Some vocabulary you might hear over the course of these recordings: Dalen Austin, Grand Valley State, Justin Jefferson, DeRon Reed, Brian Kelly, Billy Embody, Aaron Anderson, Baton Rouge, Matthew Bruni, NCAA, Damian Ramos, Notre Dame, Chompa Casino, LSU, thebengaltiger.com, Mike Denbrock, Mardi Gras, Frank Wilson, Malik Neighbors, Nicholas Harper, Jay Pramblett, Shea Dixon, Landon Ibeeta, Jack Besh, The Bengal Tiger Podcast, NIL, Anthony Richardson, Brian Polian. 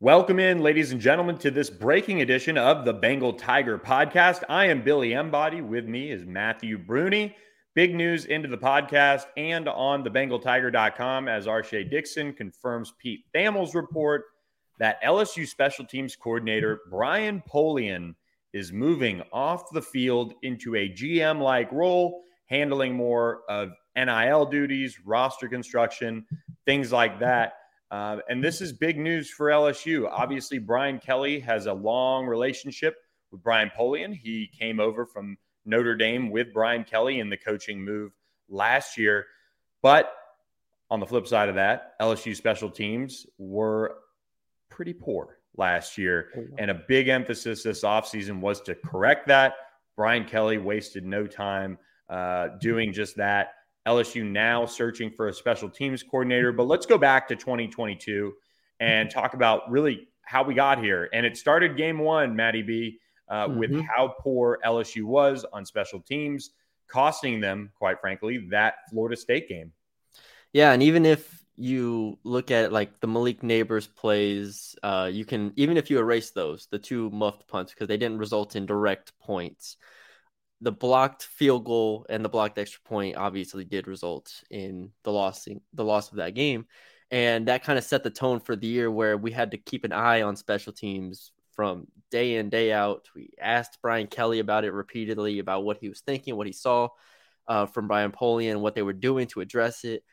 Welcome in, ladies and gentlemen, to this breaking edition of the Bengal Tiger Podcast. I am Billy Embody. With me is Matthew Bruni. Big news into the podcast and on thebengaltiger.com as our Shea Dixon confirms Pete Thamel's report that LSU special teams coordinator Brian Polian is moving off the field into a GM-like role, handling more of NIL duties, roster construction, things like that. And this is big news for LSU. Obviously, Brian Kelly has a long relationship with Brian Polian. He came over from Notre Dame with Brian Kelly in the coaching move last year. But on the flip side of that, LSU special teams were pretty poor last year. And a big emphasis this offseason was to correct that. Brian Kelly wasted no time doing just that. LSU now searching for a special teams coordinator. But let's go back to 2022 and talk about really how we got here. And it started game one, Matty B, with how poor LSU was on special teams, costing them, quite frankly, that Florida State game. Yeah, and even if you look at like the Malik Neighbors plays, you can, even if you erase those, the two muffed punts, because they didn't result in direct points, the blocked field goal and the blocked extra point obviously did result in the loss of that game. And that kind of set the tone for the year where we had to keep an eye on special teams from day in, day out. We asked Brian Kelly about it repeatedly, about what he was thinking, what he saw from Brian Polian, what they were doing to address it.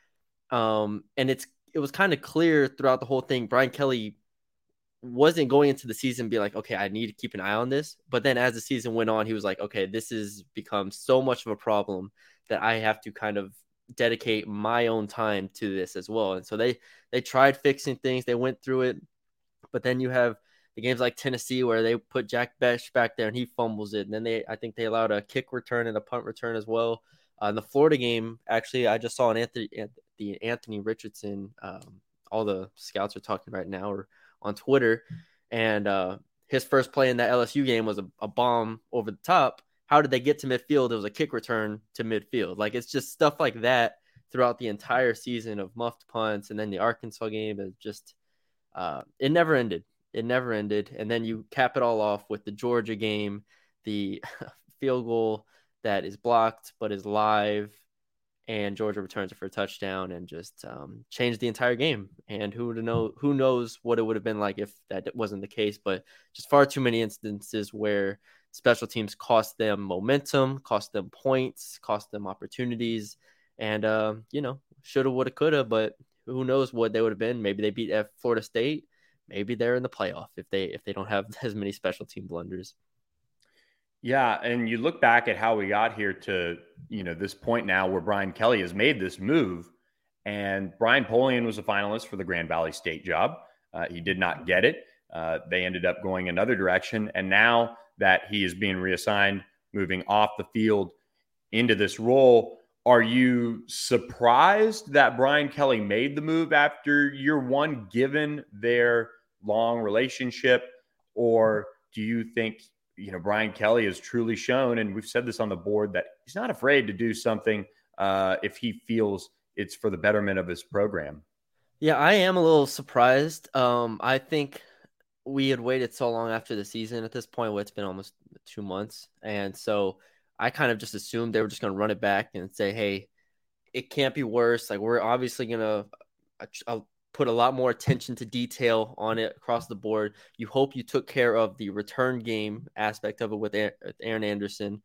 And it was kind of clear throughout the whole thing, Brian Kelly wasn't going into the season be like, okay, I need to keep an eye on this. But then as the season went on, he was like, okay, this has become so much of a problem that I have to kind of dedicate my own time to this as well. And so they tried fixing things. They went through it. But then you have the games like Tennessee where they put Jack Besh back there and he fumbles it. And then I think they allowed a kick return and a punt return as well. In the Florida game, actually, I just saw Anthony Richardson. All the scouts are talking right now or on Twitter, and his first play in that LSU game was a bomb over the top. How did they get to midfield? It was a kick return to midfield. Like, it's just stuff like that throughout the entire season of muffed punts, and then the Arkansas game is just it never ended. It never ended, and then you cap it all off with the Georgia game, the field goal that is blocked but is live, and Georgia returns it for a touchdown and just changed the entire game. And who knows what it would have been like if that wasn't the case, but just far too many instances where special teams cost them momentum, cost them points, cost them opportunities, and, shoulda, woulda, coulda, but who knows what they would have been. Maybe they beat Florida State. Maybe they're in the playoff if they don't have as many special team blunders. Yeah, and you look back at how we got here to, this point now where Brian Kelly has made this move, and Brian Polian was a finalist for the Grand Valley State job. He did not get it. They ended up going another direction, and now that he is being reassigned, moving off the field into this role, are you surprised that Brian Kelly made the move after year one, given their long relationship, or do you think Brian Kelly has truly shown, and we've said this on the board, that he's not afraid to do something if he feels it's for the betterment of his program? Yeah, I am a little surprised. I think we had waited so long after the season at this point, where it's been almost 2 months. And so I kind of just assumed they were just going to run it back and say, hey, it can't be worse. Like, we're obviously going to put a lot more attention to detail on it across the board. You hope you took care of the return game aspect of it with Aaron Anderson,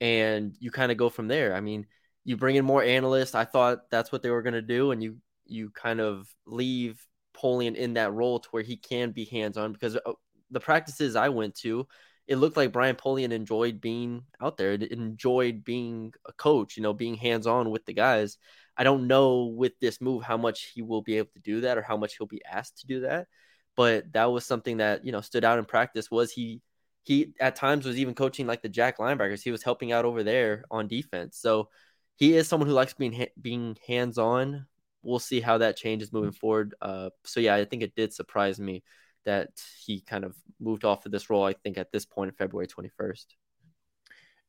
and you kind of go from there. I mean, you bring in more analysts. I thought that's what they were going to do, and you kind of leave Polian in that role to where he can be hands-on, because the practices I went to, it looked like Brian Polian enjoyed being out there, enjoyed being a coach, you know, being hands-on with the guys. I don't know with this move how much he will be able to do that or how much he'll be asked to do that, but that was something that, you know, stood out in practice. Was he at times was even coaching like the Jack linebackers. He was helping out over there on defense. So he is someone who likes being hands-on. We'll see how that changes moving forward. So yeah, I think it did surprise me that he kind of moved off of this role, I think, at this point, February 21st.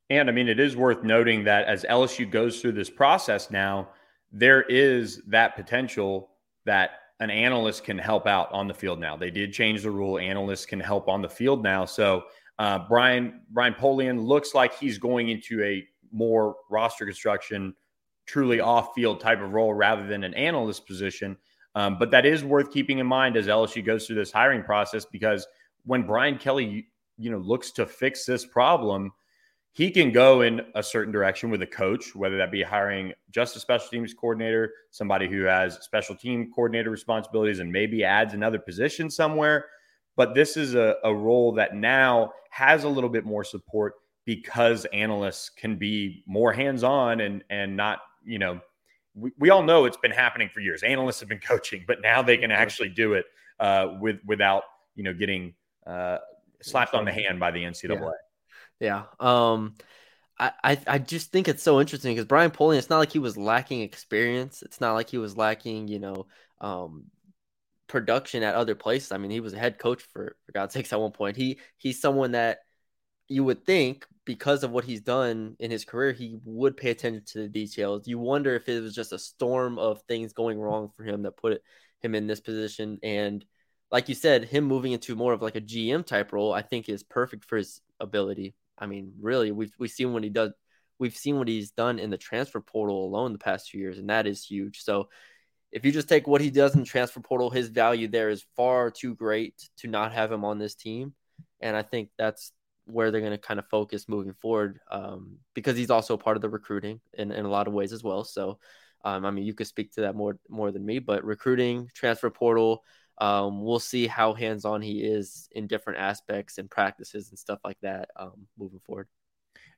And, I mean, it is worth noting that as LSU goes through this process now, there is that potential that an analyst can help out on the field now. They did change the rule. Analysts can help on the field now. So Brian Polian looks like he's going into a more roster construction, truly off-field type of role rather than an analyst position. But that is worth keeping in mind as LSU goes through this hiring process, because when Brian Kelly, you know, looks to fix this problem, he can go in a certain direction with a coach, whether that be hiring just a special teams coordinator, somebody who has special team coordinator responsibilities and maybe adds another position somewhere. But this is a role that now has a little bit more support because analysts can be more hands-on and not, you know, we all know it's been happening for years. Analysts have been coaching, but now they can actually do it without, you know, getting slapped on the hand by the NCAA. Yeah. I just think it's so interesting because Brian Polian, it's not like he was lacking experience. It's not like he was lacking, you know, production at other places. I mean, he was a head coach for God's sakes at one point. He's someone that you would think, because of what he's done in his career, he would pay attention to the details. You wonder if it was just a storm of things going wrong for him that put him in this position. And like you said, him moving into more of like a GM type role, I think is perfect for his ability. I mean, really, we've seen what he does. We've seen what he's done in the transfer portal alone the past few years, and that is huge. So if you just take what he does in the transfer portal, his value there is far too great to not have him on this team. And I think that's where they're going to kind of focus moving forward, because he's also part of the recruiting in a lot of ways as well. So, I mean, you could speak to that more than me, but recruiting, transfer portal, we'll see how hands-on he is in different aspects and practices and stuff like that moving forward.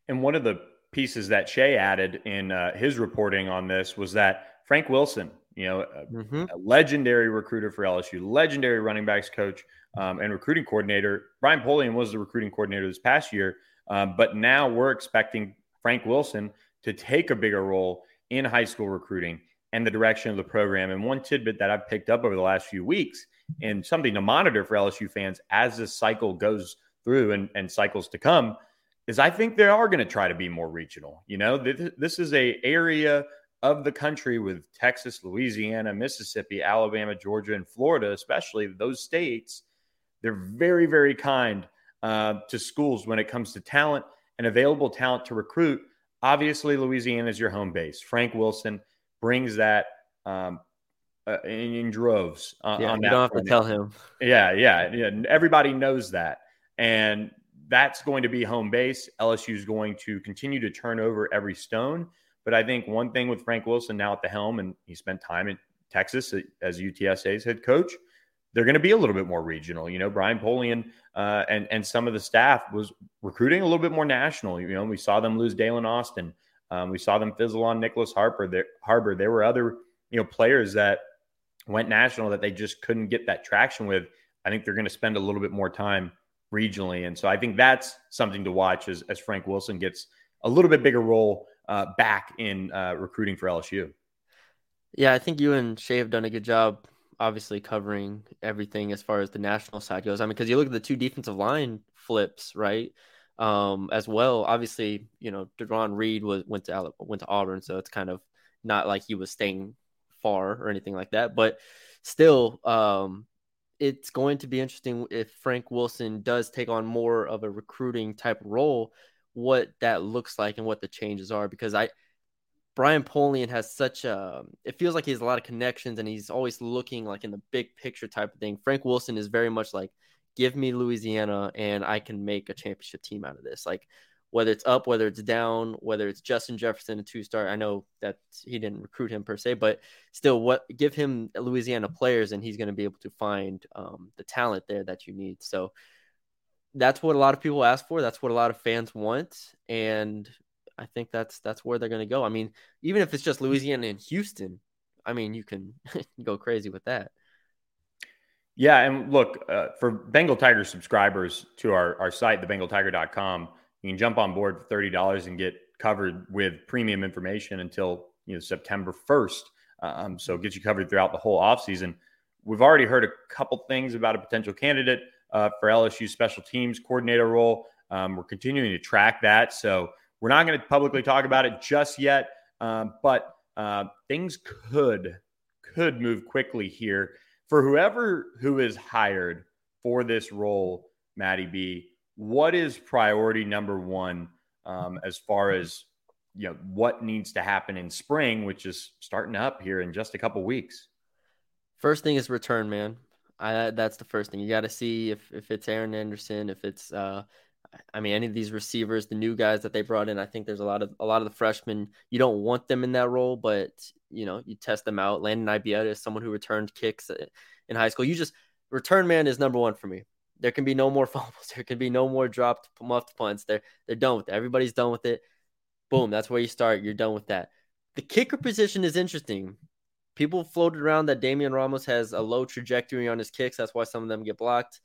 And one of the pieces that Shea added in his reporting on this was that Frank Wilson, you know, a legendary recruiter for LSU, legendary running backs coach, and recruiting coordinator. Brian Polian was the recruiting coordinator this past year, but now we're expecting Frank Wilson to take a bigger role in high school recruiting and the direction of the program. And one tidbit that I've picked up over the last few weeks, and something to monitor for LSU fans as this cycle goes through and cycles to come, is I think they are going to try to be more regional. You know, this is a area of the country with Texas, Louisiana, Mississippi, Alabama, Georgia, and Florida, especially those states. They're very, very kind to schools when it comes to talent and available talent to recruit. Obviously, Louisiana is your home base. Frank Wilson brings that in droves. On that, you don't have to tell him. Yeah. Everybody knows that. And that's going to be home base. LSU is going to continue to turn over every stone. But I think one thing with Frank Wilson now at the helm, and he spent time in Texas as UTSA's head coach, they're going to be a little bit more regional. You know, Brian Polian and some of the staff was recruiting a little bit more national. You know, we saw them lose Dalen Austin. We saw them fizzle on Nicholas Harper. There were other, you know, players that went national that they just couldn't get that traction with. I think they're going to spend a little bit more time regionally. And so I think that's something to watch as Frank Wilson gets a little bit bigger role back in recruiting for LSU. Yeah, I think you and Shea have done a good job, obviously, covering everything as far as the national side goes. I mean, because you look at the two defensive line flips, right? As well, obviously, you know, DeRon Reed went to Auburn, so it's kind of not like he was staying far or anything like that. But still, it's going to be interesting if Frank Wilson does take on more of a recruiting type role, what that looks like and what the changes are, because Brian Polian has such a, it feels like he has a lot of connections and he's always looking like in the big picture type of thing. Frank Wilson is very much like, give me Louisiana and I can make a championship team out of this. Like whether it's up, whether it's down, whether it's Justin Jefferson, a two-star, I know that he didn't recruit him per se, but still give him Louisiana players and he's going to be able to find the talent there that you need. So that's what a lot of people ask for. That's what a lot of fans want. And I think that's where they're going to go. I mean, even if it's just Louisiana and Houston, I mean, you can go crazy with that. Yeah. And look, for Bengal Tiger subscribers to our site, thebengaltiger.com, you can jump on board for $30 and get covered with premium information until, September 1st. So it gets you covered throughout the whole offseason. We've already heard a couple things about a potential candidate for LSU special teams coordinator role. We're continuing to track that. So we're not going to publicly talk about it just yet, but things could move quickly here. For whoever who is hired for this role, Matty B, what is priority number one as far as what needs to happen in spring, which is starting up here in just a couple weeks? First thing is return, man. That's the first thing. You got to see if it's Aaron Anderson, if it's any of these receivers, the new guys that they brought in. I think there's a lot of the freshmen. You don't want them in that role, but you test them out. Landon Ibeeta is someone who returned kicks in high school. Return man is number one for me. There can be no more fumbles. There can be no more dropped muffed punts. They're done with it. Everybody's done with it. Boom. That's where you start. You're done with that. The kicker position is interesting. People floated around that Damian Ramos has a low trajectory on his kicks. That's why some of them get blocked.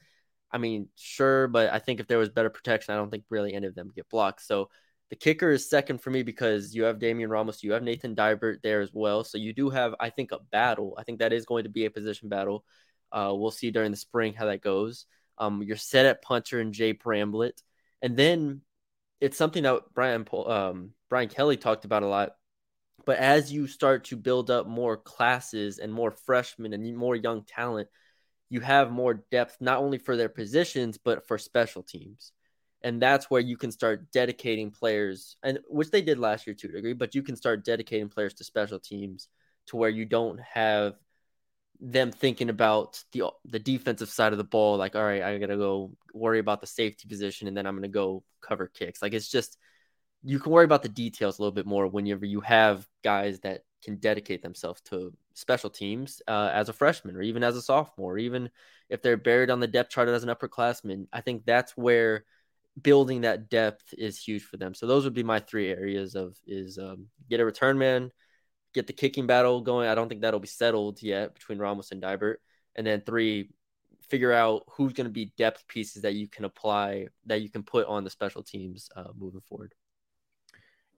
I mean, sure, but I think if there was better protection, I don't think really any of them get blocked. So the kicker is second for me because you have Damian Ramos, you have Nathan Divert there as well. So you do have, I think, a battle. I think that is going to be a position battle. We'll see during the spring how that goes. You're set at punter and Jay Pramblett. And then it's something that Brian Kelly talked about a lot. But as you start to build up more classes and more freshmen and more young talent, you have more depth, not only for their positions, but for special teams. And that's where you can start dedicating players, and which they did last year to a degree, but you can start dedicating players to special teams to where you don't have them thinking about the defensive side of the ball. Like, all right, I got to go worry about the safety position, and then I'm going to go cover kicks. Like, it's just, you can worry about the details a little bit more whenever you have guys that can dedicate themselves to special teams as a freshman or even as a sophomore, or even if they're buried on the depth chart as an upperclassman. I think that's where building that depth is huge for them. So those would be my three areas is get a return man, get the kicking battle going. I don't think that'll be settled yet between Ramos and Dibert. And then three, figure out who's going to be depth pieces that you can apply, that you can put on the special teams moving forward.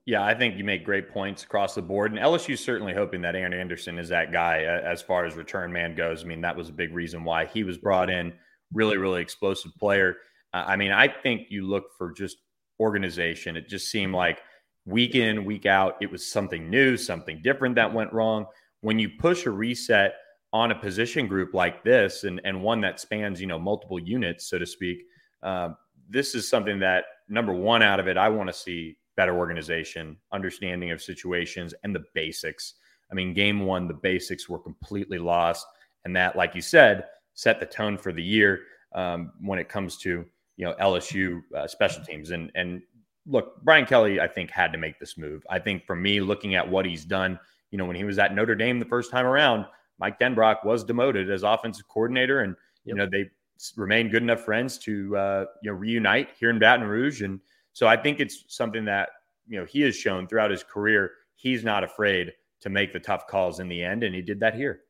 Yeah, I think you make great points across the board. And LSU is certainly hoping that Aaron Anderson is that guy as far as return man goes. I mean, that was a big reason why he was brought in. Really, really explosive player. I think you look for just organization. It just seemed like week in, week out, it was something new, something different that went wrong. When you push a reset on a position group like this and one that spans, multiple units, so to speak, this is something that, number one, out of it, I want to see better organization, understanding of situations, and the basics. I mean, game one, the basics were completely lost. And that, like you said, set the tone for the year when it comes to, LSU special teams. And look, Brian Kelly, I think, had to make this move. I think for me, looking at what he's done, when he was at Notre Dame the first time around, Mike Denbrock was demoted as offensive coordinator. And, they remained good enough friends to, reunite here in Baton Rouge. And so I think it's something that, he has shown throughout his career, he's not afraid to make the tough calls in the end. And he did that here.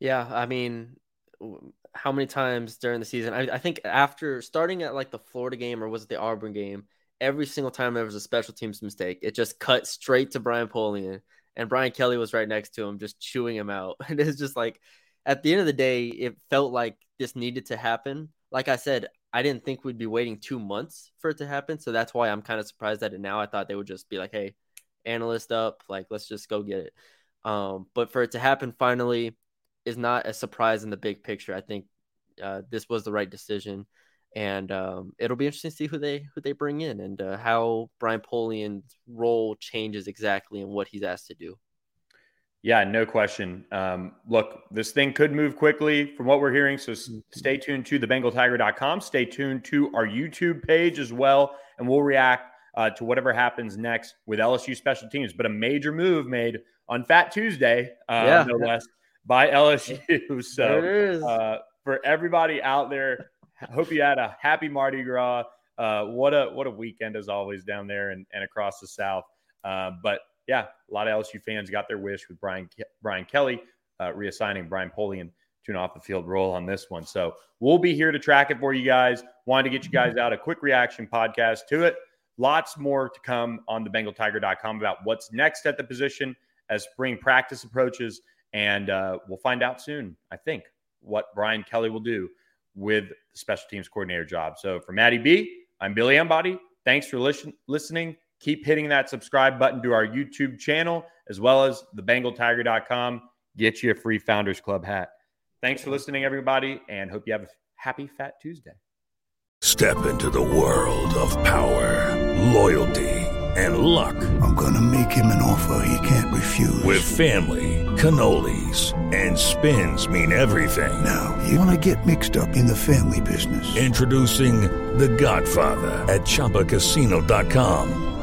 Yeah. I mean, how many times during the season, I think after starting at like the Florida game, or was it the Auburn game, every single time there was a special teams mistake, it just cut straight to Brian Polian, and Brian Kelly was right next to him, just chewing him out. And it's just like, at the end of the day, it felt like this needed to happen. Like I said, I didn't think we'd be waiting 2 months for it to happen. So that's why I'm kind of surprised at it now. I thought they would just be like, hey, analyst up, like, let's just go get it. But for it to happen finally is not a surprise in the big picture. I think this was the right decision, and it'll be interesting to see who they bring in and how Brian Polian's role changes exactly and what he's asked to do. Yeah, no question. Look, this thing could move quickly from what we're hearing, so stay tuned to thebengaltiger.com. Stay tuned to our YouTube page as well, and we'll react to whatever happens next with LSU special teams. But a major move made on Fat Tuesday, no less, by LSU. So for everybody out there Hope you had a happy Mardi Gras. What a weekend as always down there and across the South. But yeah, a lot of LSU fans got their wish with Brian Kelly reassigning Brian Polian to an off-the-field role on this one. So we'll be here to track it for you guys. Wanted to get you guys out a quick reaction podcast to it. Lots more to come on thebengaltiger.com about what's next at the position as spring practice approaches. And we'll find out soon, I think, what Brian Kelly will do with the special teams coordinator job. So for Matty B, I'm Billy Embody. Thanks for listening. Keep hitting that subscribe button to our YouTube channel, as well as thebengaltiger.com. Get you a free Founders Club hat. Thanks for listening, everybody, and hope you have a happy Fat Tuesday. Step into the world of power, loyalty, and luck. I'm going to make him an offer he can't refuse. With family, cannolis, and spins mean everything. Now, you want to get mixed up in the family business. Introducing The Godfather at ChompaCasino.com.